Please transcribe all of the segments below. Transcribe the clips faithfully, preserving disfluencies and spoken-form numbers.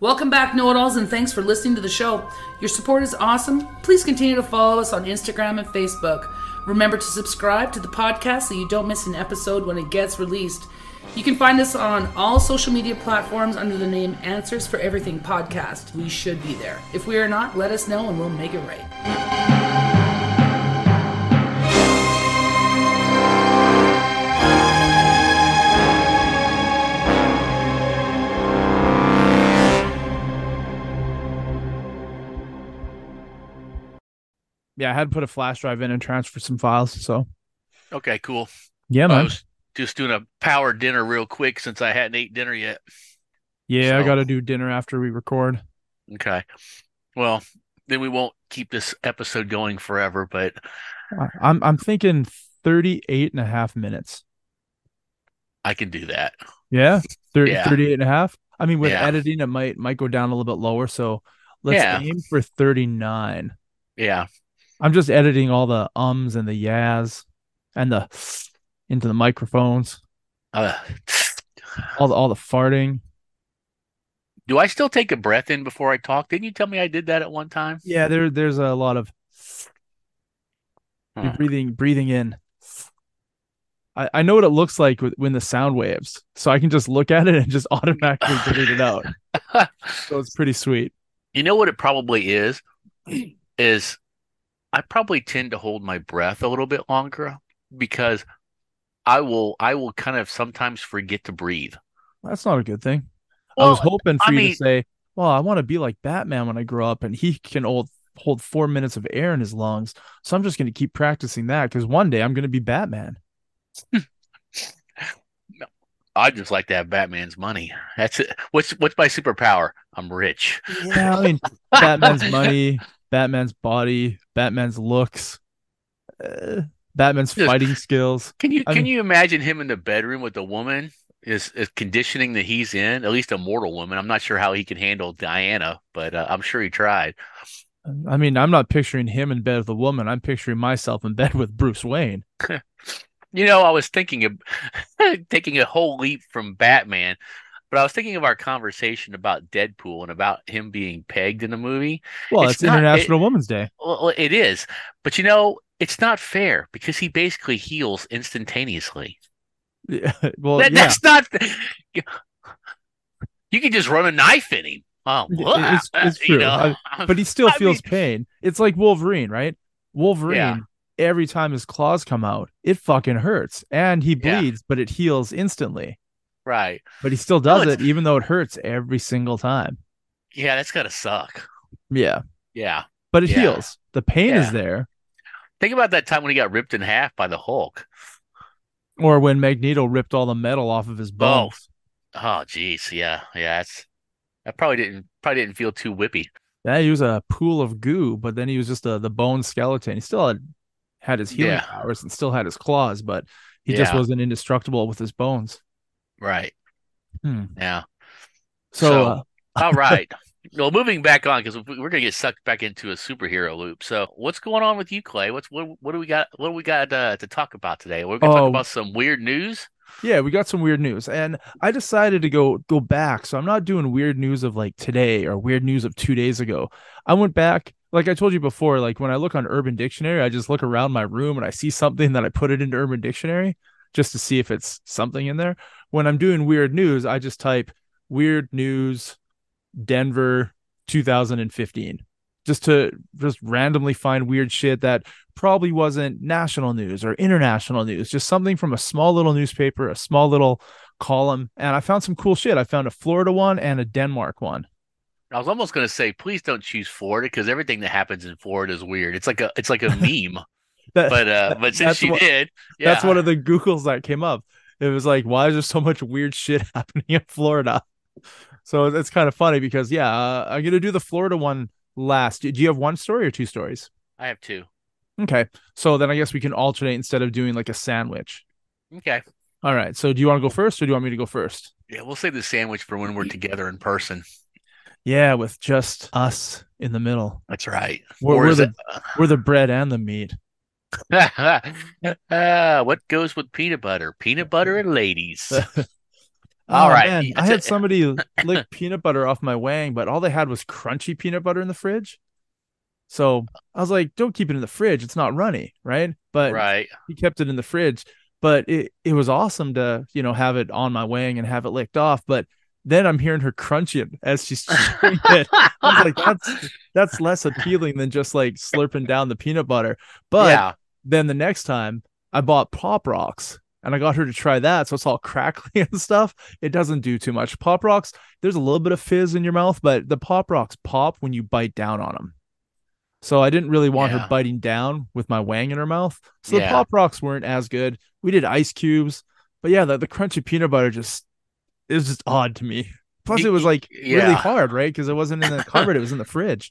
Welcome back, know-it-alls, and thanks for listening to the show. Your support is awesome. Please continue to follow us on Instagram and Facebook. Remember to subscribe to the podcast so you don't miss an episode when it gets released. You can find us on all social media platforms under the name Answers for Everything Podcast. We should be there. If we are not, let us know and we'll make it right. Yeah, I had to put a flash drive in and transfer some files. So, okay, cool. Yeah, man. I was just doing a power dinner real quick since I hadn't ate dinner yet. Yeah, so. I got to do dinner after we record. Okay. Well, then we won't keep this episode going forever, but I'm I'm thinking thirty-eight and a half minutes. I can do that. Yeah, thirty, yeah. thirty-eight and a half. I mean, with yeah. editing, it might might go down a little bit lower. So let's yeah. aim for thirty-nine. Yeah. I'm just editing all the ums and the yas and the into the microphones. Uh, all the all the farting. Do I still take a breath in before I talk? Didn't you tell me I did that at one time? Yeah, there there's a lot of hmm. breathing breathing in. I, I know what it looks like with, when the sound waves, so I can just look at it and just automatically delete it out. So it's pretty sweet. You know what it probably is? Is I probably tend to hold my breath a little bit longer because I will I will kind of sometimes forget to breathe. That's not a good thing. Well, I was hoping for I you mean, to say, well, I want to be like Batman when I grow up and he can hold, hold four minutes of air in his lungs. So I'm just going to keep practicing that because one day I'm going to be Batman. I'd just like to have Batman's money. That's it. What's, what's my superpower? I'm rich. Yeah, I mean, Batman's money. Batman's body, Batman's looks, uh, Batman's Just, fighting skills. Can you I can mean, you imagine him in the bedroom with the woman? Is is conditioning that he's in, at least a mortal woman. I'm not sure how he can handle Diana, but uh, I'm sure he tried. I mean, I'm not picturing him in bed with a woman. I'm picturing myself in bed with Bruce Wayne. You know, I was thinking of taking a whole leap from Batman. But I was thinking of our conversation about Deadpool and about him being pegged in the movie. Well, it's, it's not, International it, Women's Day. Well, it is. But, you know, it's not fair because he basically heals instantaneously. Yeah, well, that, yeah. That's not – you can just run a knife in him. Oh, it's, it's true. You know? I, but he still I feels mean, pain. It's like Wolverine, right? Wolverine, yeah. Every time his claws come out, it fucking hurts. And he bleeds, yeah. but it heals instantly. Right. But he still does no, it, even though it hurts every single time. Yeah, that's got to suck. Yeah. Yeah. But it yeah. heals. The pain yeah. is there. Think about that time when he got ripped in half by the Hulk. Or when Magneto ripped all the metal off of his bones. Oh, jeez. Oh, yeah. Yeah. That's, that probably didn't probably didn't feel too whippy. Yeah, he was a pool of goo, but then he was just a, the bone skeleton. He still had, had his healing yeah. powers and still had his claws, but he yeah. just wasn't indestructible with his bones. Right. Hmm. Yeah. So, so uh, all right. Well, moving back on because we're going to get sucked back into a superhero loop. So, what's going on with you, Clay? What's what? What do we got? What do we got uh, to talk about today? We're going to oh, talk about some weird news. Yeah, we got some weird news, and I decided to go go back. So I'm not doing weird news of like today or weird news of two days ago. I went back. Like I told you before, like when I look on Urban Dictionary, I just look around my room and I see something that I put it into Urban Dictionary just to see if it's something in there. When I'm doing weird news, I just type weird news, Denver, two thousand fifteen, just to just randomly find weird shit that probably wasn't national news or international news, just something from a small little newspaper, a small little column. And I found some cool shit. I found a Florida one and a Denmark one. I was almost going to say, please don't choose Florida because everything that happens in Florida is weird. It's like a, it's like a meme. That, but uh, but since she what, did, yeah. that's one of the Googles that came up. It was like, why is there so much weird shit happening in Florida? So that's kind of funny because yeah, uh, I'm gonna do the Florida one last. Do you have one story or two stories? I have two. Okay, so then I guess we can alternate instead of doing like a sandwich. Okay. All right. So do you want to go first, or do you want me to go first? Yeah, we'll save the sandwich for when we're together in person. Yeah, with just us in the middle. That's right. We're, we're the it... we're the bread and the meat. uh, what goes with peanut butter? Peanut butter and ladies. All oh, right. Man. I had somebody lick peanut butter off my wang, but all they had was crunchy peanut butter in the fridge. So I was like, don't keep it in the fridge. It's not runny. Right. But right. he kept it in the fridge, but it, it was awesome to, you know, have it on my wang and have it licked off. But then I'm hearing her crunch it as she's chewing it. I was like, that's, that's less appealing than just like slurping down the peanut butter. But yeah. then the next time I bought Pop Rocks. And I got her to try that. So it's all crackly and stuff. It doesn't do too much. Pop Rocks, there's a little bit of fizz in your mouth, but the Pop Rocks pop when you bite down on them. So I didn't really want yeah. her biting down with my wang in her mouth. So yeah. the Pop Rocks weren't as good. We did ice cubes. But yeah, the, the crunchy peanut butter just, it was just odd to me. Plus it was like yeah. really hard, right? Because it wasn't in the cupboard. It was in the fridge.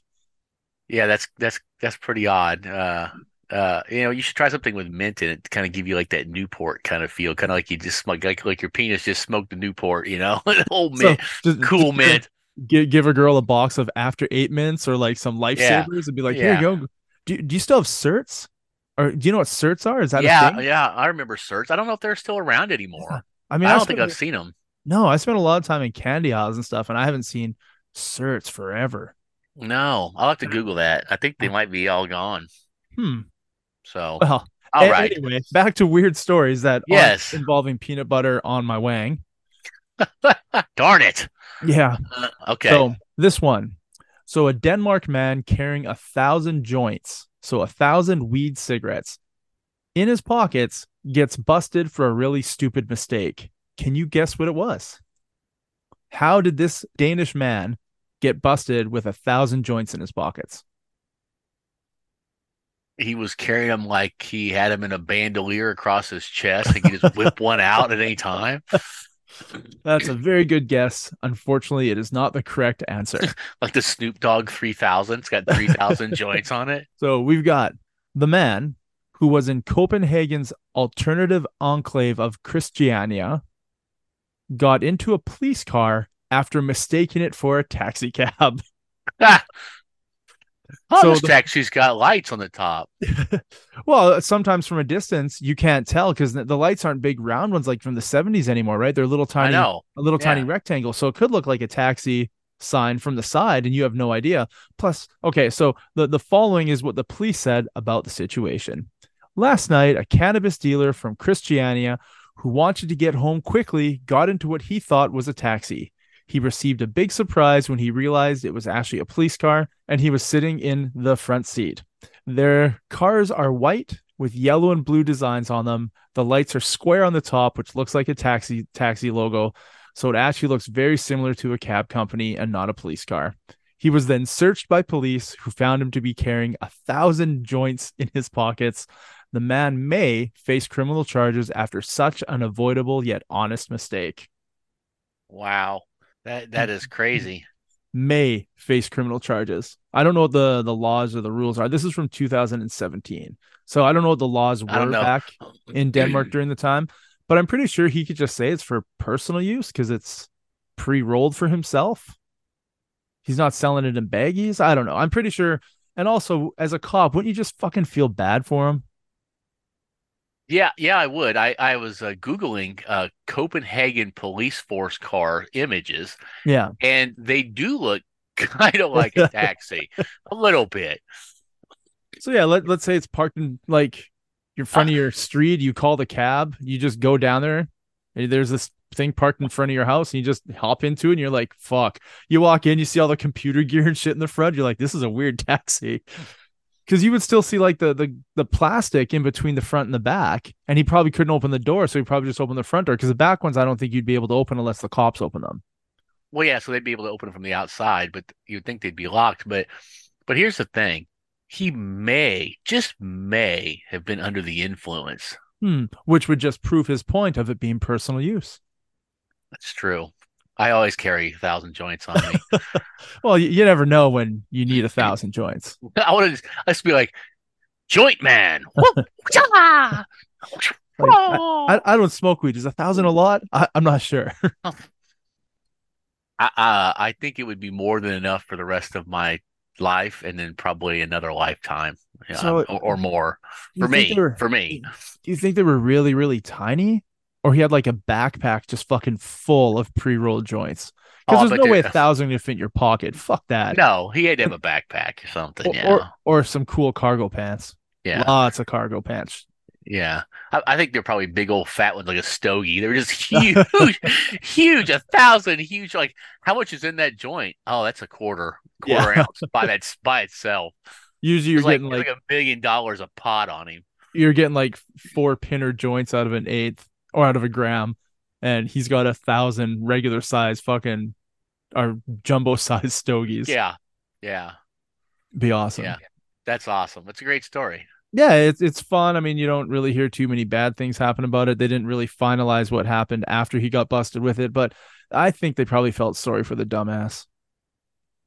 Yeah, that's, that's, that's pretty odd. Uh Uh, you know, you should try something with mint in it to kind of give you like that Newport kind of feel, kind of like you just smoked, like like your penis just smoked the Newport, you know, old mint, so just, cool just mint. Give, give a girl a box of After Eight mints or like some Lifesavers yeah. and be like, here yeah. you go. Do, do you still have certs? Or do you know what certs are? Is that yeah, a thing? Yeah, I remember certs. I don't know if they're still around anymore. Yeah. I mean, I, I don't think I've a, seen them. No, I spent a lot of time in candy aisles and stuff, and I haven't seen certs forever. No, I'll have to Google that. I think they might be all gone. Hmm. So, well, all a- right. Anyway, back to weird stories that yes. aren't involving peanut butter on my wang. Darn it. Yeah. Uh, okay. So this one. So a Denmark man carrying a thousand joints, so a thousand weed cigarettes in his pockets, gets busted for a really stupid mistake. Can you guess what it was? How did this Danish man get busted with a thousand joints in his pockets? He was carrying them like he had them in a bandolier across his chest and he just whip one out at any time. That's a very good guess. Unfortunately, it is not the correct answer. Like the Snoop Dogg three thousand. It's got three thousand joints on it. So we've got the man who was in Copenhagen's alternative enclave of Christiania, got into a police car after mistaking it for a taxi cab. Oh, so the taxi's got lights on the top. Well, sometimes from a distance you can't tell because the lights aren't big round ones like from the seventies anymore, right? They're little tiny, I know. a little yeah. tiny rectangle. So it could look like a taxi sign from the side, and you have no idea. Plus, okay, so the the following is what the police said about the situation. Last night, a cannabis dealer from Christiania who wanted to get home quickly got into what he thought was a taxi. He received a big surprise when he realized it was actually a police car, and he was sitting in the front seat. Their cars are white with yellow and blue designs on them. The lights are square on the top, which looks like a taxi taxi logo, so it actually looks very similar to a cab company and not a police car. He was then searched by police, who found him to be carrying a thousand joints in his pockets. The man may face criminal charges after such an avoidable yet honest mistake. Wow. That that is crazy. May face criminal charges. I don't know what the, the laws or the rules are. This is from two thousand seventeen. So I don't know what the laws were back in Denmark during the time, but I'm pretty sure he could just say it's for personal use because it's pre-rolled for himself. He's not selling it in baggies. I don't know. I'm pretty sure. And also, as a cop, wouldn't you just fucking feel bad for him? Yeah, yeah, I would. I, I was uh, Googling uh, Copenhagen police force car images. Yeah. And they do look kind of like a taxi, a little bit. So, yeah, let, let's say it's parked in like in front of your street. You call the cab. You just go down there. And there's this thing parked in front of your house. And you just hop into it. And you're like, fuck. You walk in. You see all the computer gear and shit in the front. You're like, this is a weird taxi. Because you would still see like the, the the plastic in between the front and the back, and he probably couldn't open the door, so he probably just opened the front door. Because the back ones, I don't think you'd be able to open unless the cops open them. Well, yeah, so they'd be able to open it from the outside, but you'd think they'd be locked. But but here's the thing: he may, just may, have been under the influence, hmm, which would just prove his point of it being personal use. That's true. I always carry a thousand joints on me. Well, you, you never know when you need a thousand joints. I want to just, I just be like, joint man. Like, I, I don't smoke weed. Is a thousand a lot? I, I'm not sure. I, I I think it would be more than enough for the rest of my life, and then probably another lifetime, so, um, or, or more for me. Were, for me, do you think they were really, really tiny? or he had like a backpack just fucking full of pre-rolled joints. Because oh, there's no way a thousand could fit in your pocket. Fuck that. No, he had to have a backpack or something. Or, yeah. Or, or some cool cargo pants. Yeah. Lots of cargo pants. Yeah. I, I think they're probably big old fat ones like a stogie. They're just huge, huge, a thousand huge. Like, how much is in that joint? Oh, that's a quarter, quarter yeah. ounce by, that, by itself. Usually you're it's getting like, like a million dollars a pot on him. You're getting like four pinner joints out of an eighth or out of a gram. And he's got a thousand regular size fucking or jumbo size stogies. Yeah. Yeah. Be awesome. Yeah. That's awesome. It's a great story. Yeah. It's, it's fun. I mean, you don't really hear too many bad things happen about it. They didn't really finalize what happened after he got busted with it, but I think they probably felt sorry for the dumbass.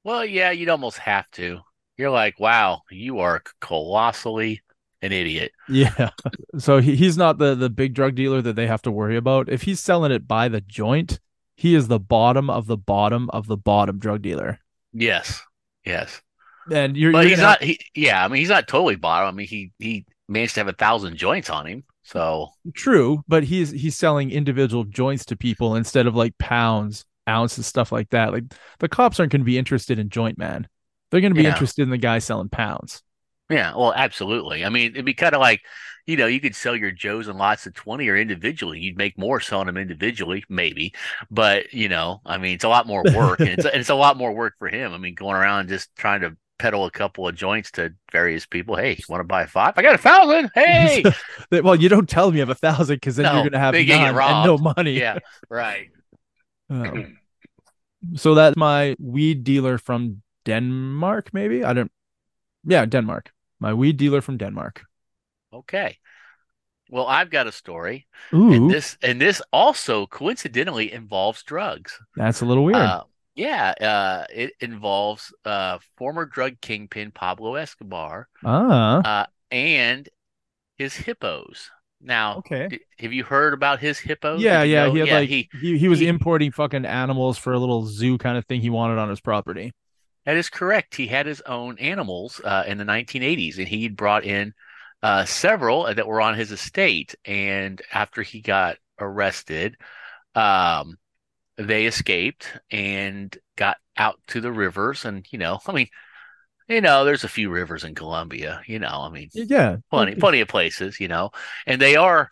Well, yeah, you'd almost have to. You're like, wow, you are colossally an idiot. Yeah. So he, he's not the, the big drug dealer that they have to worry about. If he's selling it by the joint, he is the bottom of the bottom of the bottom drug dealer. Yes. Yes. And you're, but you're he's not, have... he, yeah, I mean, he's not totally bottom. I mean, he, he managed to have a thousand joints on him. So true, but he's, he's selling individual joints to people instead of like pounds, ounces, stuff like that. Like the cops aren't going to be interested in joint, man. They're going to be yeah. interested in the guy selling pounds. Yeah, well, absolutely. I mean, it'd be kind of like, you know, you could sell your Joes in lots of twenty or individually. You'd make more selling them individually, maybe. But, you know, I mean, it's a lot more work. and, it's, and it's a lot more work for him. I mean, going around just trying to peddle a couple of joints to various people. Hey, you want to buy five? I got a thousand. Hey. Well, you don't tell them you have a thousand because then no, you're going to have none and no money. Yeah, right. Um, so that's my weed dealer from Denmark, maybe? I don't. Yeah, Denmark. My weed dealer from Denmark. Okay. Well, I've got a story. Ooh. And this and this also coincidentally involves drugs. That's a little weird. Uh, yeah, uh, it involves uh, former drug kingpin Pablo Escobar ah. uh, and his hippos. Now, okay. d- have you heard about his hippos? Yeah, yeah. He, had yeah like, he, he, he was he, importing fucking animals for a little zoo kind of thing he wanted on his property. That is correct. He had his own animals uh, in the nineteen eighties, and he'd brought in uh, several that were on his estate. And after he got arrested, um, they escaped and got out to the rivers. And, you know, I mean, you know, there's a few rivers in Colombia, you know, I mean, yeah, plenty, plenty of places, you know, and they are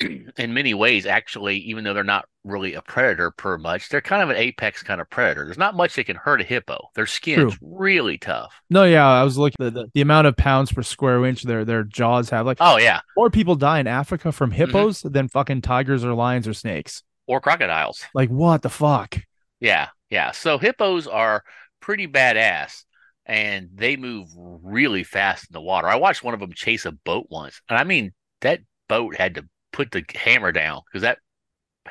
in many ways, actually, even though they're not really a predator per much, they're kind of an apex kind of predator. There's not much that can hurt a hippo. Their skin's True. really tough. No, yeah, I was looking at the, the amount of pounds per square inch their their jaws have. Like, oh yeah, more people die in Africa from hippos mm-hmm. than fucking tigers or lions or snakes or crocodiles. Like, what the fuck? Yeah, yeah. So hippos are pretty badass. And they move really fast in the water. I watched one of them chase a boat once, and I mean that boat had to put the hammer down because that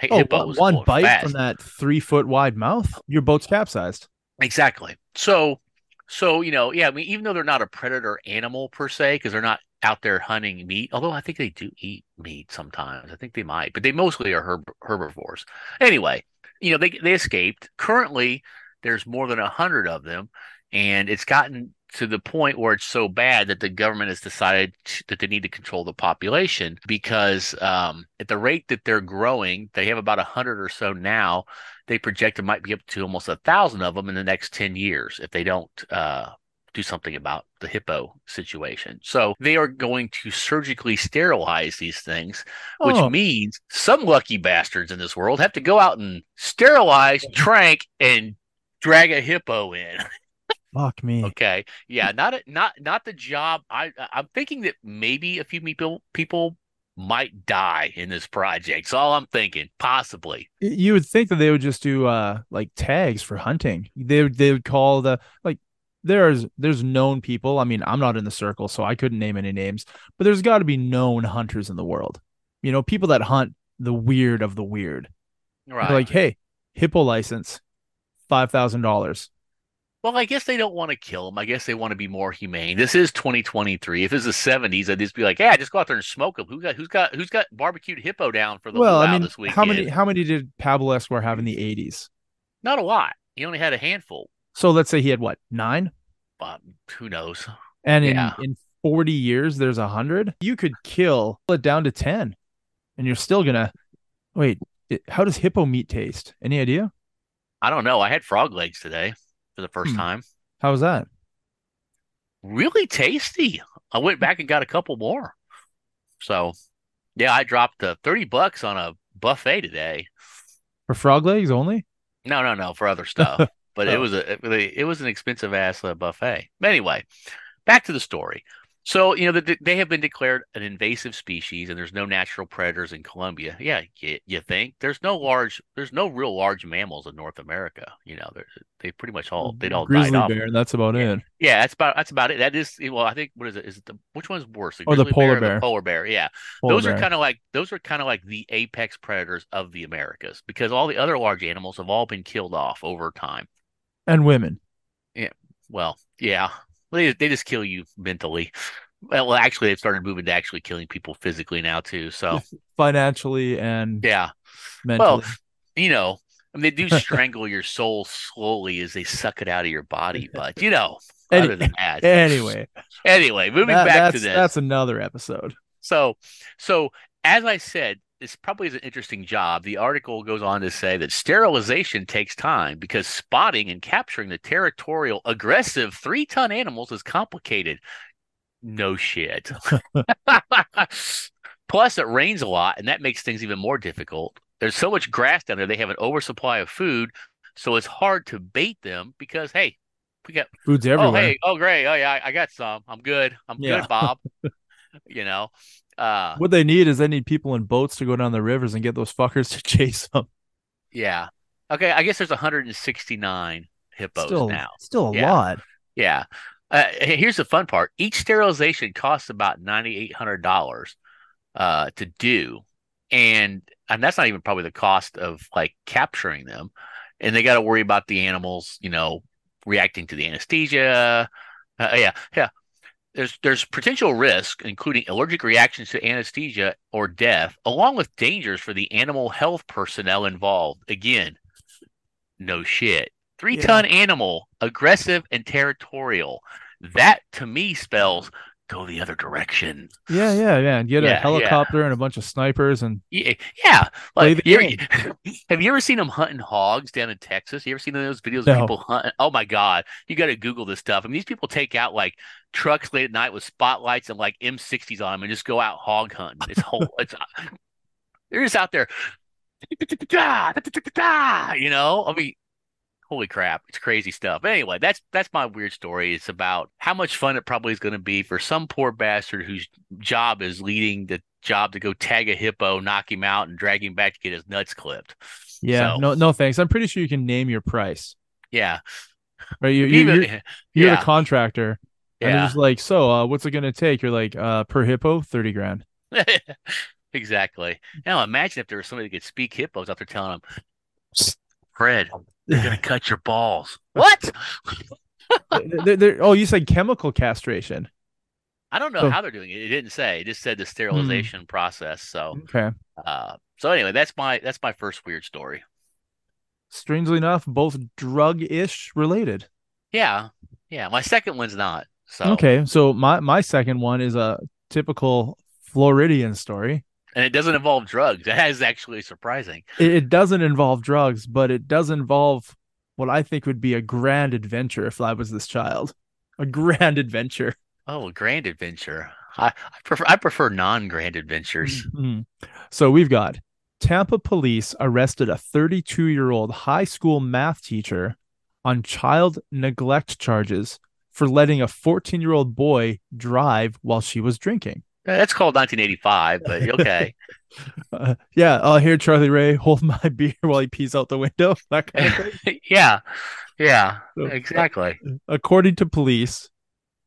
oh, hippo was one bite fast. From that three foot wide mouth. Your boat's capsized. Exactly. So, so you know, yeah. I mean, even though they're not a predator animal per se, because they're not out there hunting meat. Although I think they do eat meat sometimes. I think they might, but they mostly are herb- herbivores. Anyway, you know, they they escaped. Currently, there's more than a hundred of them. And it's gotten to the point where it's so bad that the government has decided that they need to control the population because um, at the rate that they're growing, they have about one hundred or so now. They project it might be up to almost one thousand of them in the next ten years if they don't uh, do something about the hippo situation. So they are going to surgically sterilize these things, oh. which means some lucky bastards in this world have to go out and sterilize, trank, and drag a hippo in. Fuck me. Okay. Yeah. Not a, not not the job. I I'm thinking that maybe a few people people might die in this project. That's all I'm thinking. Possibly. You would think that they would just do uh like tags for hunting. They would they would call the like there's there's known people. I mean, I'm not in the circle, so I couldn't name any names. But there's got to be known hunters in the world. You know, people that hunt the weird of the weird. Right. They're like, hey, hippo license, five thousand dollars. Well, I guess they don't want to kill them. I guess they want to be more humane. This is twenty twenty-three. If it's the seventies, I'd just be like, "Yeah, just go out there and smoke them." Who got who's got who's got barbecued hippo down for the well? I mean, this weekend? how many how many did Pablo Escobar have in the eighties? Not a lot. He only had a handful. So let's say he had what nine? Um, who knows? And yeah. in, in forty years, there's a hundred. You could kill it down to ten, and you're still gonna Wait, it, how does hippo meat taste? Any idea? I don't know. I had frog legs today for the first hmm. time. How was that? Really tasty. I went back and got a couple more. So, yeah, I dropped uh, thirty bucks on a buffet today. For frog legs only? No, no, no, for other stuff. But oh. it was a it, it was an expensive ass uh, buffet. But anyway, back to the story. So, you know, the, they have been declared an invasive species, and there's no natural predators in Colombia. Yeah, you, you think there's no large, there's no real large mammals in North America. You know, they pretty much all they'd all grizzly died bear, off. That's about yeah. it. Yeah, that's about that's about it. That is well, I think what is it? Is it the which one's worse? The oh, the polar bear, bear. The polar bear. Yeah, polar those bear. are kind of like those are kind of like the apex predators of the Americas, because all the other large animals have all been killed off over time. And women. Yeah. Well. Yeah. They, they just kill you mentally. Well, actually, they've started moving to actually killing people physically now, too. So financially and yeah, mentally. Well, you know, I mean, they do strangle your soul slowly as they suck it out of your body. But, you know, Any, other than that. Anyway. Anyway, moving that, back to this. That's another episode. So, so as I said, this probably is an interesting job. The article goes on to say that sterilization takes time because spotting and capturing the territorial aggressive three-ton animals is complicated. No shit. Plus, it rains a lot, and that makes things even more difficult. There's so much grass down there, they have an oversupply of food, so it's hard to bait them because, hey, we got food's everywhere. Oh, hey, oh, great. Oh, yeah, I got some. I'm good. I'm yeah. good, Bob. You know? Uh, what they need is they need people in boats to go down the rivers and get those fuckers to chase them. Yeah. Okay. I guess there's one hundred sixty-nine hippos still, now. Still a yeah. lot. Yeah. Uh, here's the fun part. Each sterilization costs about nine thousand eight hundred dollars uh, to do. And, and that's not even probably the cost of like capturing them. And they got to worry about the animals, you know, reacting to the anesthesia. Uh, yeah. Yeah. There's there's potential risk, including allergic reactions to anesthesia or death, along with dangers for the animal health personnel involved. Again, no shit. Three-ton yeah. animal, aggressive and territorial. That, to me, spells go the other direction. Yeah, yeah, yeah. And get yeah, a helicopter yeah. and a bunch of snipers. and Yeah. yeah. Like, you ever, have you ever seen them hunting hogs down in Texas? You ever seen those videos no. of people hunting? Oh, my God. You got to Google this stuff. I mean, these people take out, like, trucks late at night with spotlights and like M sixties on them and just go out hog hunting. It's whole it's they're just out there, you know. I mean, holy crap, it's crazy stuff. But anyway, that's that's my weird story. It's about how much fun it probably is going to be for some poor bastard whose job is leading the job to go tag a hippo, knock him out, and drag him back to get his nuts clipped. Yeah, so, no, no thanks. I'm pretty sure you can name your price. Yeah, right. You, you Even, you're, you're yeah. the contractor. Yeah. And they're just like, so uh, what's it going to take? You're like, uh, per hippo, thirty grand. Exactly. Now imagine if there was somebody that could speak hippos out there telling them, Fred, they're going to cut your balls. What? they're, they're, oh, you said chemical castration. I don't know so, how they're doing it. It didn't say. It just said the sterilization hmm. process. So, okay. Uh, so anyway, that's my that's my first weird story. Strangely enough, both drug-ish related. Yeah. Yeah. My second one's not. So. Okay, so my, my second one is a typical Floridian story. And it doesn't involve drugs. That is actually surprising. It, it doesn't involve drugs, but it does involve what I think would be a grand adventure if I was this child. A grand adventure. Oh, a grand adventure. I, I prefer I prefer non-grand adventures. Mm-hmm. So we've got Tampa police arrested a thirty-two-year-old high school math teacher on child neglect charges for letting a fourteen-year-old boy drive while she was drinking. That's called nineteen eighty-five, but okay. uh, yeah, I'll hear Charlie Ray hold my beer while he pees out the window. That kind of thing. yeah, yeah, so, exactly. According to police,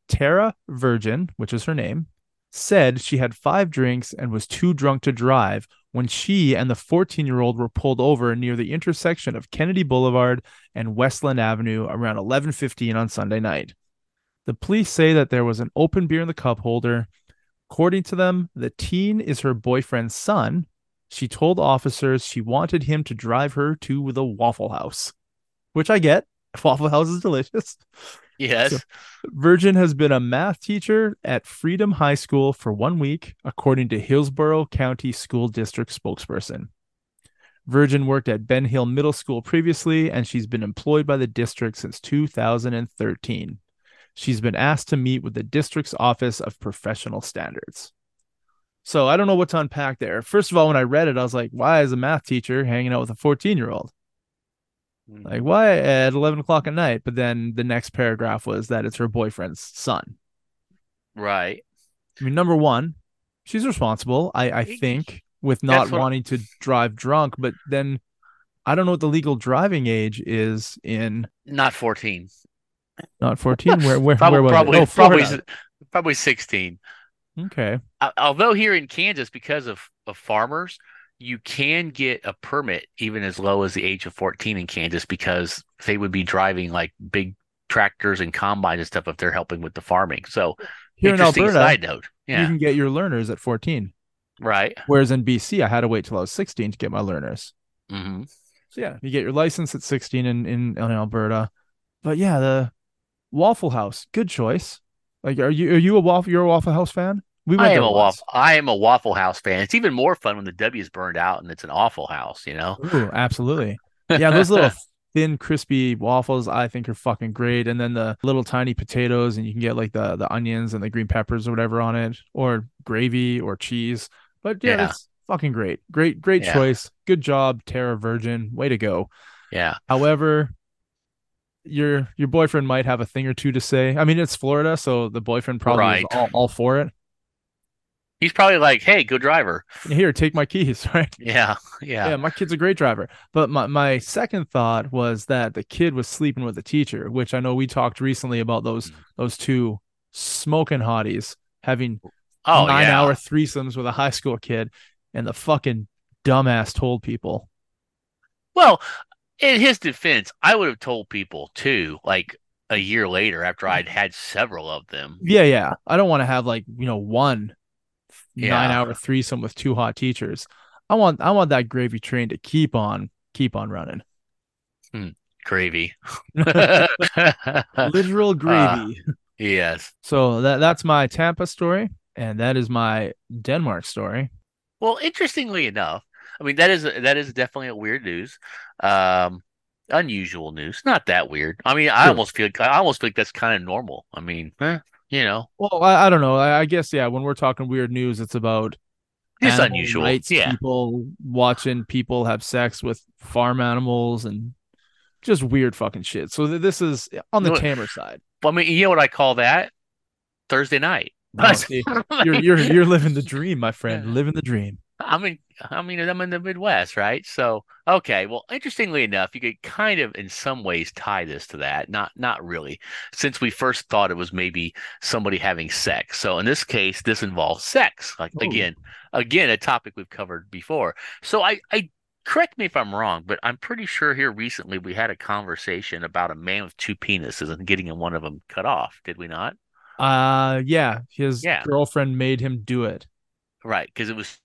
Tara Virgin, which is her name, said she had five drinks and was too drunk to drive when she and the fourteen-year-old were pulled over near the intersection of Kennedy Boulevard and Westland Avenue around eleven fifteen on Sunday night. The police say that there was an open beer in the cup holder. According to them, the teen is her boyfriend's son. She told officers she wanted him to drive her to the Waffle House, which I get. Waffle House is delicious. Yes. So, Virgin has been a math teacher at Freedom High School for one week, according to Hillsborough County School District spokesperson. Virgin worked at Ben Hill Middle School previously, and she's been employed by the district since two thousand thirteen. She's been asked to meet with the district's Office of Professional Standards. So I don't know what to unpack there. First of all, when I read it, I was like, why is a math teacher hanging out with a fourteen-year-old? Mm. Like, why at eleven o'clock at night? But then the next paragraph was that it's her boyfriend's son. Right. I mean, number one, she's responsible, I, I think, with not what... wanting to drive drunk. But then I don't know what the legal driving age is in. Not fourteen. Not fourteen? Where, where, probably, where was probably, it? Oh, probably, probably sixteen. Okay. Although here in Kansas, because of, of farmers, you can get a permit even as low as the age of fourteen in Kansas, because they would be driving like big tractors and combines and stuff if they're helping with the farming. So here in Alberta, side note. Yeah. You can get your learners at fourteen. Right. Whereas in B C, I had to wait till I was sixteen to get my learners. Mm-hmm. So yeah, you get your license at sixteen in, in, in Alberta. But yeah, the Waffle House, good choice. Like, are you are you a waffle? You're a Waffle House fan? We went I am a waffle. I am a Waffle House fan. It's even more fun when the W is burned out and it's an awful house. You know. Ooh, absolutely. Yeah, those little thin, crispy waffles I think are fucking great. And then the little tiny potatoes, and you can get like the the onions and the green peppers or whatever on it, or gravy or cheese. But yeah, yeah. It's fucking great. Great, great yeah. choice. Good job, Tara Virgin. Way to go. Yeah. However, your your boyfriend might have a thing or two to say. I mean, it's Florida, so the boyfriend probably right. is all, all for it. He's probably like, hey, good driver. Here, take my keys, right? Yeah, yeah. Yeah, my kid's a great driver. But my, my second thought was that the kid was sleeping with the teacher, which I know we talked recently about those those two smoking hotties having oh, nine-hour yeah. threesomes with a high school kid, and the fucking dumbass told people. Well, in his defense, I would have told people too, like a year later after I'd had several of them. Yeah, yeah. I don't want to have like, you know, one yeah. nine-hour threesome with two hot teachers. I want I want that gravy train to keep on keep on running. Mm, gravy. Literal gravy. Uh, yes. So that that's my Tampa story, and that is my Denmark story. Well, interestingly enough, I mean, that is that is definitely a weird news, um, unusual news. Not that weird. I mean, I sure. almost feel I almost feel like that's kind of normal. I mean, eh, you know. Well, I, I don't know. I, I guess yeah. When we're talking weird news, it's about it's unusual. Rights, yeah, people watching people have sex with farm animals and just weird fucking shit. So th- this is on the you know, tamer side. But I mean, you know what I call that? Thursday night. No, see, you're you're you're living the dream, my friend. Living the dream. I mean, I mean, I'm in the Midwest, right? So, okay. Well, interestingly enough, you could kind of, in some ways, tie this to that. Not, not really, since we first thought it was maybe somebody having sex. So, in this case, this involves sex. Like Ooh. again, again, a topic we've covered before. So, I, I correct me if I'm wrong, but I'm pretty sure here recently we had a conversation about a man with two penises and getting one of them cut off. Did we not? Uh, yeah. His yeah. girlfriend made him do it. Right, because it was.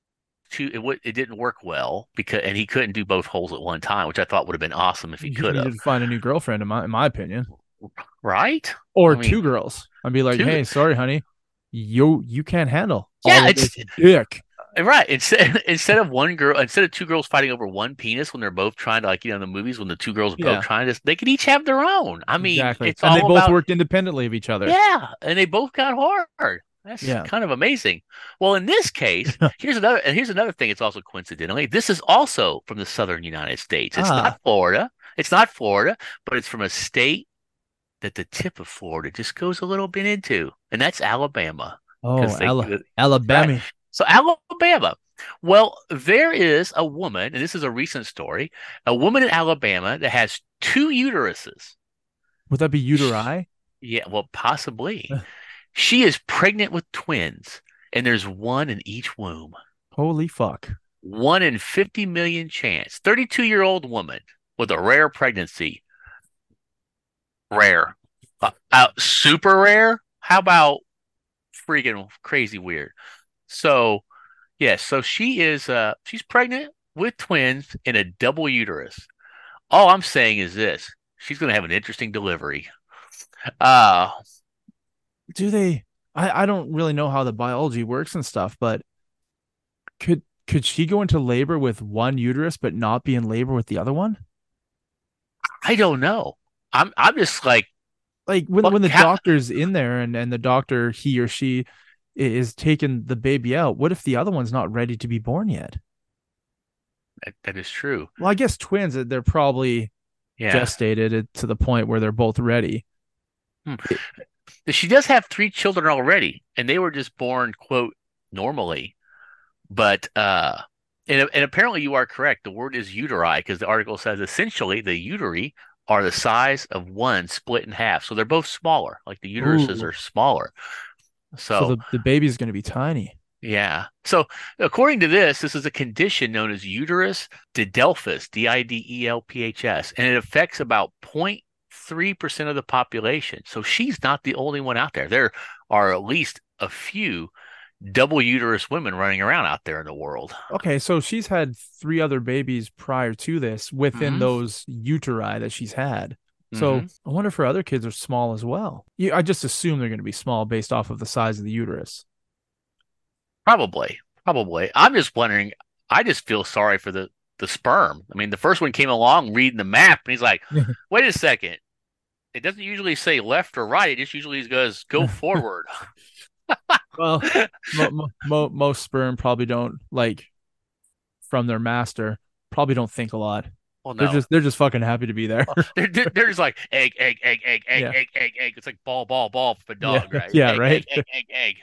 Too, it w- it didn't work well because and he couldn't do both holes at one time, which I thought would have been awesome if he could have. He didn't find a new girlfriend, in my in my opinion, right? Or I mean, two girls. I'd be like, two... hey, sorry, honey, you you can't handle. Yeah, it's dick. Right. Instead instead of one girl, instead of two girls fighting over one penis when they're both trying to, like, you know, in the movies when the two girls are yeah. both trying to, they could each have their own. I mean, exactly. it's and all they both about... worked independently of each other. Yeah, and they both got hard. That's yeah. kind of amazing. Well, in this case, here's another and here's another thing. It's also coincidentally, this is also from the southern United States. It's ah. not Florida. It's not Florida, but it's from a state that the tip of Florida just goes a little bit into, and that's Alabama. Oh, they, Ala- Alabama. Right? So Alabama. Well, there is a woman, and this is a recent story, a woman in Alabama that has two uteruses. Would that be uteri? Yeah, well, possibly. She is pregnant with twins, and there's one in each womb. Holy fuck. One in fifty million chance. thirty-two-year-old woman with a rare pregnancy. Rare. Uh, uh, super rare? How about freaking crazy weird? So, yes. Yeah, so she is uh, she's pregnant with twins in a double uterus. All I'm saying is this. She's going to have an interesting delivery. Uh Do they? I, I don't really know how the biology works and stuff, but could could she go into labor with one uterus but not be in labor with the other one? I don't know. I'm I'm just like, like when when the how- doctor's in there and, and the doctor, he or she is taking the baby out. What if the other one's not ready to be born yet? That, that is true. Well, I guess twins, they're probably yeah. gestated to the point where they're both ready. Hmm. It, she does have three children already, and they were just born, quote, normally. But uh, and, and apparently you are correct. The word is uteri because the article says essentially the uteri are the size of one split in half. So they're both smaller. Like the uteruses Ooh. are smaller. So, so the, the baby's going to be tiny. Yeah. So according to this, this is a condition known as uterus didelphys, D I D E L P H S, and it affects about zero point three percent of the population. So she's not the only one out there. There are at least a few double uterus women running around out there in the world. Okay, so she's had three other babies prior to this within mm-hmm. those uteri that she's had. So mm-hmm. I wonder if her other kids are small as well. I just assume they're going to be small based off of the size of the uterus. Probably, probably. I'm just wondering. I just feel sorry for the, the sperm. I mean, the first one came along reading the map, and he's like, wait a second. It doesn't usually say left or right. It just usually goes, go forward. Well, mo- mo- most sperm probably don't, like, from their master, probably don't think a lot. Well, no. They're just they're just fucking happy to be there. they're, they're, they're just like egg, egg, egg, egg, egg, yeah. egg, egg, egg. It's like ball, ball, ball for a dog, yeah. right? Yeah, egg, right. Egg, egg, egg, egg.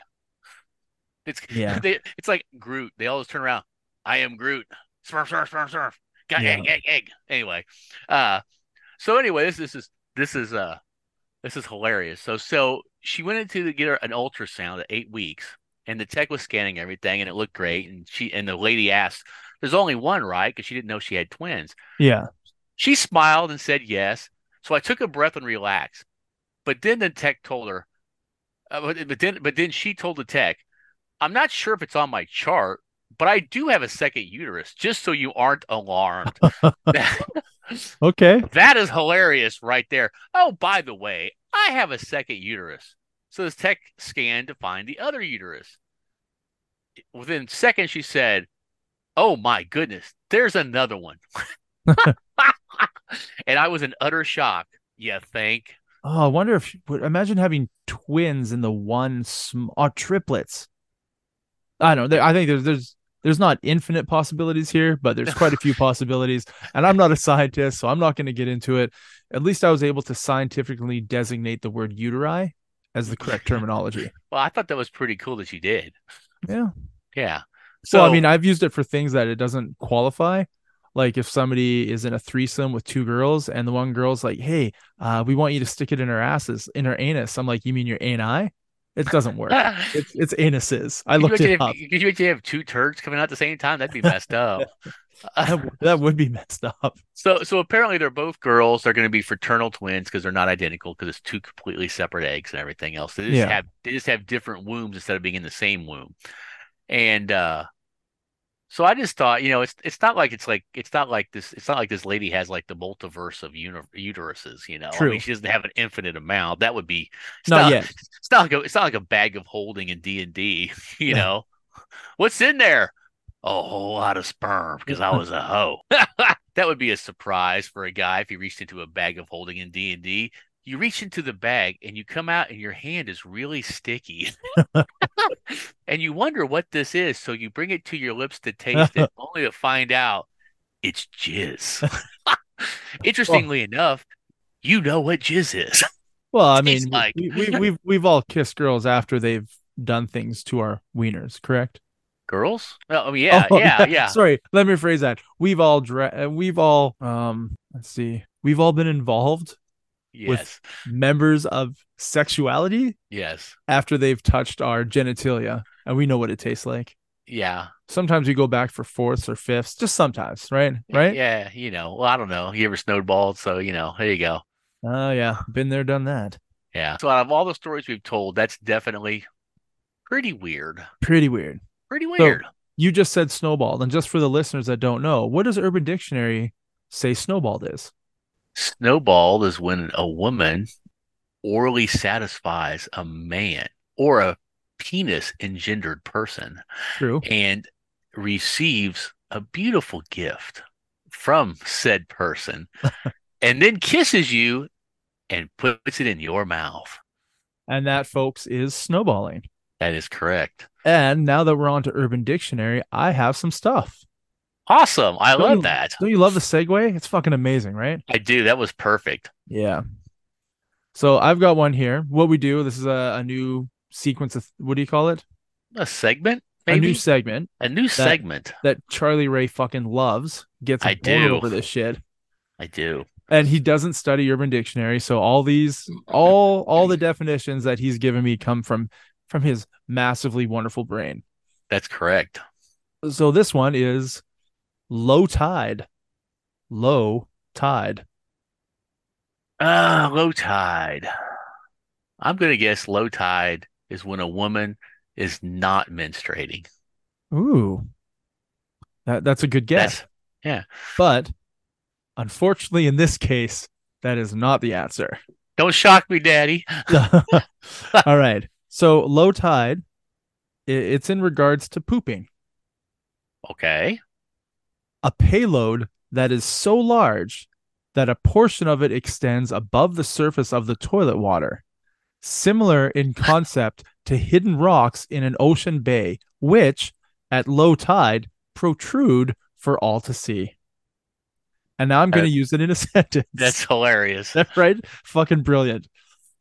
It's yeah. they, it's like Groot. They always turn around. I am Groot. Swerve, swerve, swerve, swerve. Got yeah. egg, egg, egg. Anyway, uh, so anyway, this this is this is uh this is hilarious. So so she went into to get her an ultrasound at eight weeks, and the tech was scanning everything, and it looked great. And she and the lady asked, there's only one, right? Because she didn't know she had twins. Yeah. She smiled and said yes. So I took a breath and relaxed. But then the tech told her, uh, but, but then but then she told the tech, I'm not sure if it's on my chart, but I do have a second uterus, just so you aren't alarmed. Okay. That is hilarious right there. Oh, by the way, I have a second uterus. So this tech scanned to find the other uterus. Within seconds, she said, oh my goodness, there's another one. And I was in utter shock. You think? Oh, I wonder if, imagine having twins in the one, sm- or triplets. I don't know. I think there's, there's, there's not infinite possibilities here, but there's quite a few possibilities. And I'm not a scientist, so I'm not going to get into it. At least I was able to scientifically designate the word uteri as the correct terminology. Well, I thought that was pretty cool that you did. Yeah. Yeah. So, well, I mean, I've used it for things that it doesn't qualify. Like if somebody is in a threesome with two girls and the one girl's like, hey, uh, we want you to stick it in our asses, in our anus. I'm like, you mean your ani? It doesn't work. it's, it's anuses. I looked it up. Could you actually have two turds coming out at the same time? That'd be messed up. that, that would be messed up. So so apparently they're both girls. They're going to be fraternal twins because they're not identical because it's two completely separate eggs and everything else. They just, yeah. have, they just have different wombs instead of being in the same womb. And uh, so I just thought, you know, it's it's not like it's like it's not like this. It's not like this lady has like the multiverse of uni- uteruses, you know. True. I mean, she doesn't have an infinite amount. That would be it's not, not yet. It's not like a, it's not like a bag of holding in D and D, you know. What's in there? A whole lot of sperm because I was a hoe. That would be a surprise for a guy if he reached into a bag of holding in D and D. You reach into the bag and you come out and your hand is really sticky and you wonder what this is. So you bring it to your lips to taste it only to find out it's jizz. Interestingly well, enough, you know what jizz is. Well, I mean, like. we, we, we've, we've all kissed girls after they've done things to our wieners, correct? Girls? Oh, yeah, oh, yeah, yeah, yeah. Sorry. Let me rephrase that. We've all, dra- we've all, um, let's see, we've all been involved. Yes. With members of sexuality. Yes. After they've touched our genitalia and we know what it tastes like. Yeah. Sometimes we go back for fourths or fifths, just sometimes. Right. Right. Yeah. You know, well, I don't know. You ever snowballed? So, you know, there you go. Oh, yeah. Been there, done that. Yeah. So out of all the stories we've told, that's definitely pretty weird. Pretty weird. Pretty weird. So you just said snowballed. And just for the listeners that don't know, what does Urban Dictionary say snowballed is? Snowballed is when a woman orally satisfies a man or a penis engendered person. True. And receives a beautiful gift from said person and then kisses you and puts it in your mouth. And that, folks, is snowballing. That is correct. And now that we're on to Urban Dictionary, I have some stuff. Awesome. I don't love you, that. Don't you love the segue? It's fucking amazing, right? I do. That was perfect. Yeah. So I've got one here. What we do, this is a, a new sequence of, what do you call it? A segment? Maybe? A new segment. A new that, segment. That Charlie Ray fucking loves. Gets I do. Over this shit. I do. And he doesn't study Urban Dictionary. So all these, all all the definitions that he's given me come from from his massively wonderful brain. That's correct. So this one is low tide. Low tide. Ah, uh, low tide. I'm going to guess low tide is when a woman is not menstruating. Ooh. That, that's a good guess. That's, yeah. But unfortunately, in this case, that is not the answer. Don't shock me, Daddy. All right. So low tide, it's in regards to pooping. Okay. A payload that is so large that a portion of it extends above the surface of the toilet water. Similar in concept to hidden rocks in an ocean bay, which at low tide protrude for all to see. And now I'm going to use it in a sentence. That's hilarious. Right? Fucking brilliant.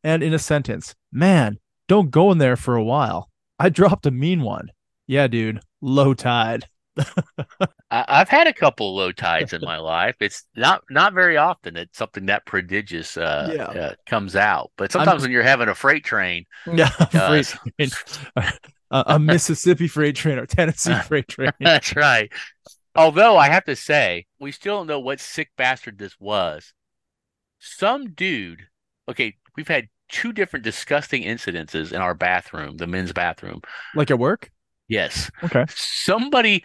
And in a sentence, man. Don't go in there for a while. I dropped a mean one. Yeah, dude. Low tide. I've had a couple of low tides in my life. It's not not very often that something that prodigious uh, yeah. uh, comes out. But sometimes I'm, when you're having a freight train. Yeah, uh, freight train. a, a Mississippi freight train or Tennessee freight train. That's right. Although I have to say, we still don't know what sick bastard this was. Some dude. Okay, we've had two different disgusting incidences in our bathroom, the men's bathroom. Like at work? Yes. Okay. Somebody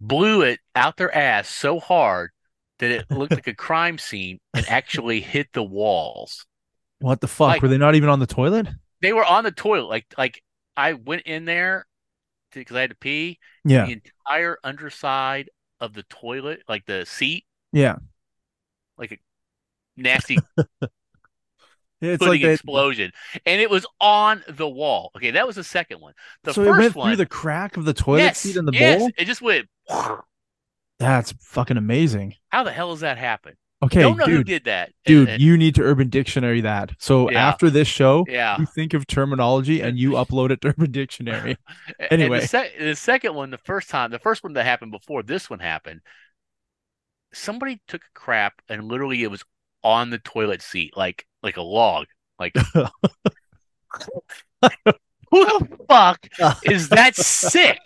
blew it out their ass so hard that it looked like a crime scene and actually hit the walls. What the fuck? Like, were they not even on the toilet? They were on the toilet. Like, like I went in there because I had to pee. Yeah. The entire underside of the toilet, like the seat. Yeah. Like a nasty... It's like an explosion, and it was on the wall. Okay, that was the second one. The so first it went one, through the crack of the toilet yes, seat in the yes, bowl? It just went. That's fucking amazing. How the hell does that happen? Okay, don't know dude, who did that. Dude, and, and, you need to Urban Dictionary that. So yeah, after this show, yeah. you think of terminology, and you upload it to Urban Dictionary. Anyway. The, sec- the second one, the first time, the first one that happened before this one happened, somebody took a crap, and literally it was on the toilet seat, like like a log. Like, who the fuck is that sick?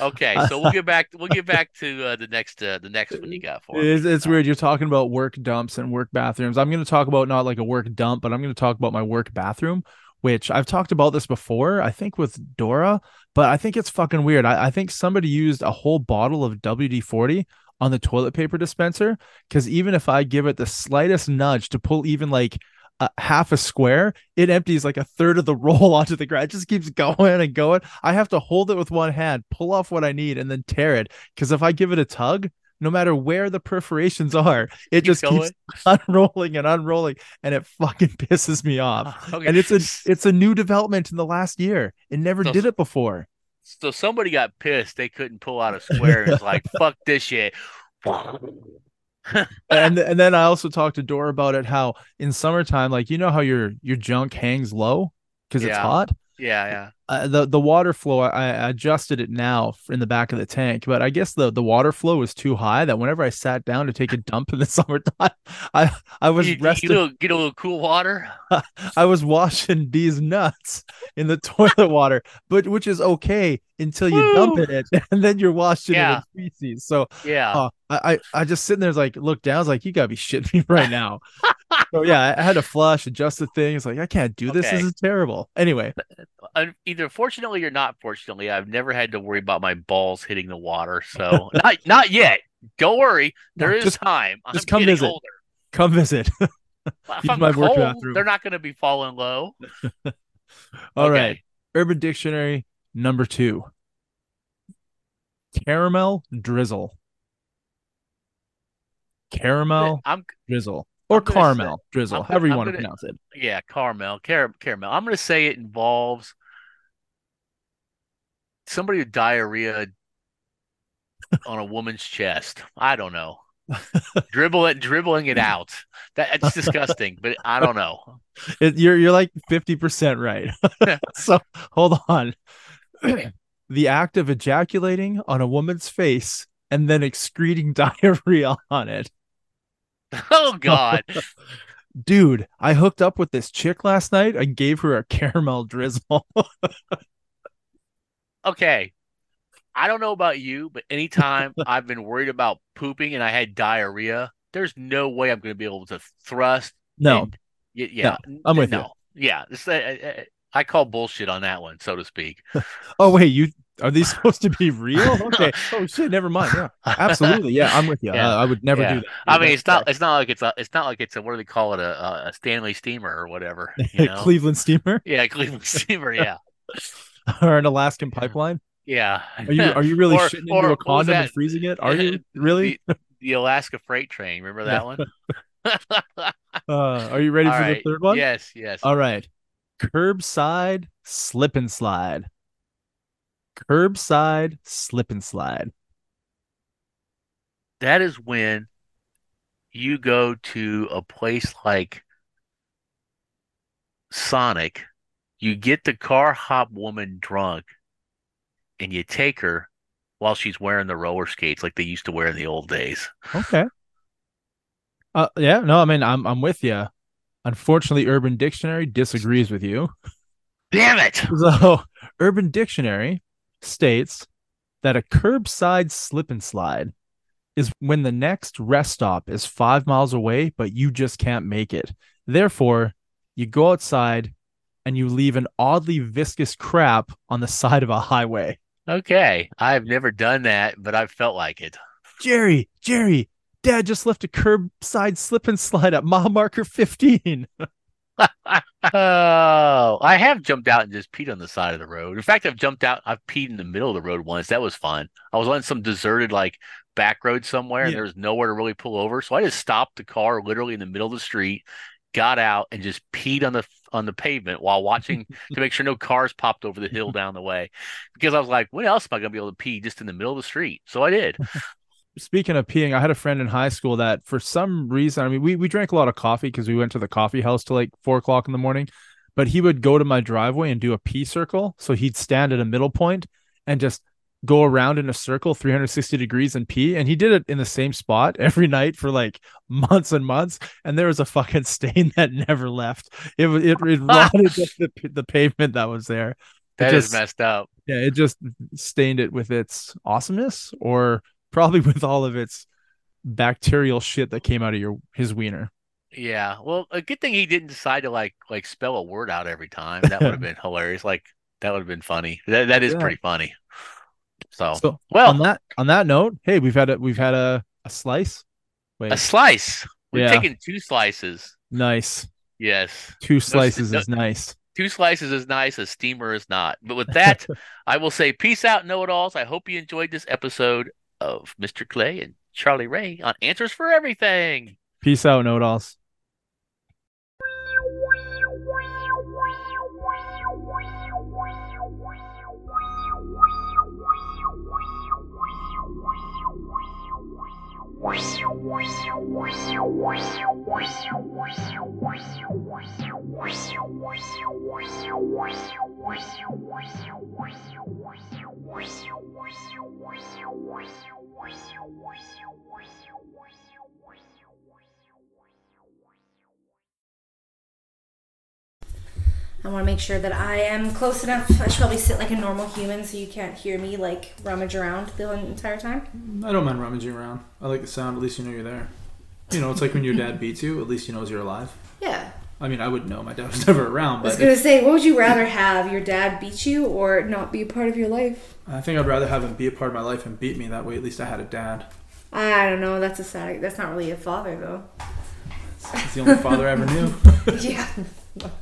Okay, so we'll get back. We'll get back to uh, the next. Uh, the next one you got for it's, it's weird. You're talking about work dumps and work bathrooms. I'm going to talk about not like a work dump, but I'm going to talk about my work bathroom, which I've talked about this before. I think with Dora, but I think it's fucking weird. I, I think somebody used a whole bottle of W D forty. On the toilet paper dispenser, because even if I give it the slightest nudge to pull even like a half a square, it empties like a third of the roll onto the ground. It just keeps going and going. I have to hold it with one hand, pull off what I need, and then tear it. Because if I give it a tug, no matter where the perforations are, it keep just going. Keeps unrolling and unrolling, and it fucking pisses me off. Okay. And it's a it's a new development in the last year. It never so- did it before. So somebody got pissed. They couldn't pull out a square. It's like, fuck this shit. and and then I also talked to Dora about it. How in summertime, like you know how your your junk hangs low because yeah. it's hot. Yeah, yeah. Uh, the the water flow. I, I adjusted it now in the back of the tank, but I guess the, the water flow was too high that whenever I sat down to take a dump in the summertime, I I was you, resting. You get a little cool water. I was washing these nuts in the toilet water, but which is okay until you Woo! Dump it in, and then you're washing yeah. it in feces. So yeah, uh, I, I I just sitting there like look down. I was like, you gotta be shitting me right now. So yeah, I had to flush, adjust the things. Like I can't do this. Okay. This is terrible. Anyway, either fortunately or not fortunately, I've never had to worry about my balls hitting the water. So not not yet. Don't worry, there no, is just, time. I'm just come visit. Older. Come visit. Well, if I'm my cold, bathroom. They're not going to be falling low. All okay. right, Urban Dictionary number two: Caramel drizzle. Caramel I'm, drizzle. Or I'm caramel say, drizzle, I'm, however you I'm want gonna, to pronounce it. Yeah, caramel. Car- caramel. I'm going to say it involves somebody with diarrhea on a woman's chest. I don't know. Dribble it, dribbling it out. That, that's disgusting, but I don't know. It, you're you're like fifty percent right. So hold on. The act of ejaculating on a woman's face and then excreting diarrhea on it. Oh God. Dude, I hooked up with this chick last night. I gave her a caramel drizzle. Okay. I don't know about you, but anytime I've been worried about pooping and I had diarrhea, there's no way I'm going to be able to thrust. No. And, yeah. No, I'm with no. you. Yeah. It's, I, I call bullshit on that one, so to speak. Oh, wait. You are these supposed to be real? Okay. Oh, shit. Never mind. Yeah. Absolutely. Yeah. I'm with you. Yeah. Uh, I would never yeah. do that. I mean, it's not, it's not like it's a, it's not like it's a, what do they call it? A, a Stanley steamer or whatever. You know? Cleveland steamer? Yeah. Cleveland steamer. Yeah. Or an Alaskan pipeline. Yeah. Are you are you really or, shitting or, into a condom and freezing it? Are you really? The, the Alaska freight train. Remember that one? uh, are you ready All for right. the third one? Yes, yes. All right. Curbside slip and slide. Curbside slip and slide. That is when you go to a place like Sonic, you get the car hop woman drunk, and you take her while she's wearing the roller skates like they used to wear in the old days. Okay. Uh, yeah, no, I mean, I'm I'm with you. Unfortunately, Urban Dictionary disagrees with you. Damn it! So, Urban Dictionary states that a curbside slip and slide is when the next rest stop is five miles away, but you just can't make it. Therefore, you go outside and you leave an oddly viscous crap on the side of a highway. Okay. I've never done that, but I've felt like it. Jerry, Jerry, Dad just left a curbside slip and slide at mile marker fifteen. Oh, I have jumped out and just peed on the side of the road. In fact, I've jumped out. I've peed in the middle of the road once. That was fun. I was on some deserted, like, back road somewhere, yeah. and there was nowhere to really pull over. So I just stopped the car literally in the middle of the street, got out, and just peed on the on the pavement while watching to make sure no cars popped over the hill down the way, because I was like, when else am I going to be able to pee just in the middle of the street? So I did. Speaking of peeing, I had a friend in high school that for some reason, I mean, we, we drank a lot of coffee because we went to the coffee house till like four o'clock in the morning, but he would go to my driveway and do a pee circle. So he'd stand at a middle point and just go around in a circle three hundred sixty degrees and pee. And he did it in the same spot every night for like months and months. And there was a fucking stain that never left. It it, it rotted the, the pavement that was there. That just, is messed up. Yeah. It just stained it with its awesomeness, or probably with all of its bacterial shit that came out of your, his wiener. Yeah. Well, a good thing he didn't decide to like, like spell a word out every time. That would have been hilarious. Like that would have been funny. That That is yeah. pretty funny. So, so well, on that on that note, hey, we've had a we've had a, a slice. Wait. A slice. We've yeah. taken two slices. Nice. Yes. Two slices no, is no, nice. Two slices is nice. A steamer is not. But with that, I will say peace out, know-it-alls. I hope you enjoyed this episode of Mister Clay and Charlie Ray on Answers for Everything. Peace out, know-it-alls. I want to make sure that I am close enough. I should probably sit like a normal human so you can't hear me like rummage around the entire time. I don't mind rummaging around. I like the sound. At least you know you're there. You know, it's like when your dad beats you. At least he knows you're alive. Yeah. I mean, I wouldn't know. My dad was never around. But I was going to say, what would you rather have? Your dad beat you or not be a part of your life? I think I'd rather have him be a part of my life and beat me. That way, at least I had a dad. I don't know. That's a sad... That's not really a father, though. It's the only father I ever knew. Yeah.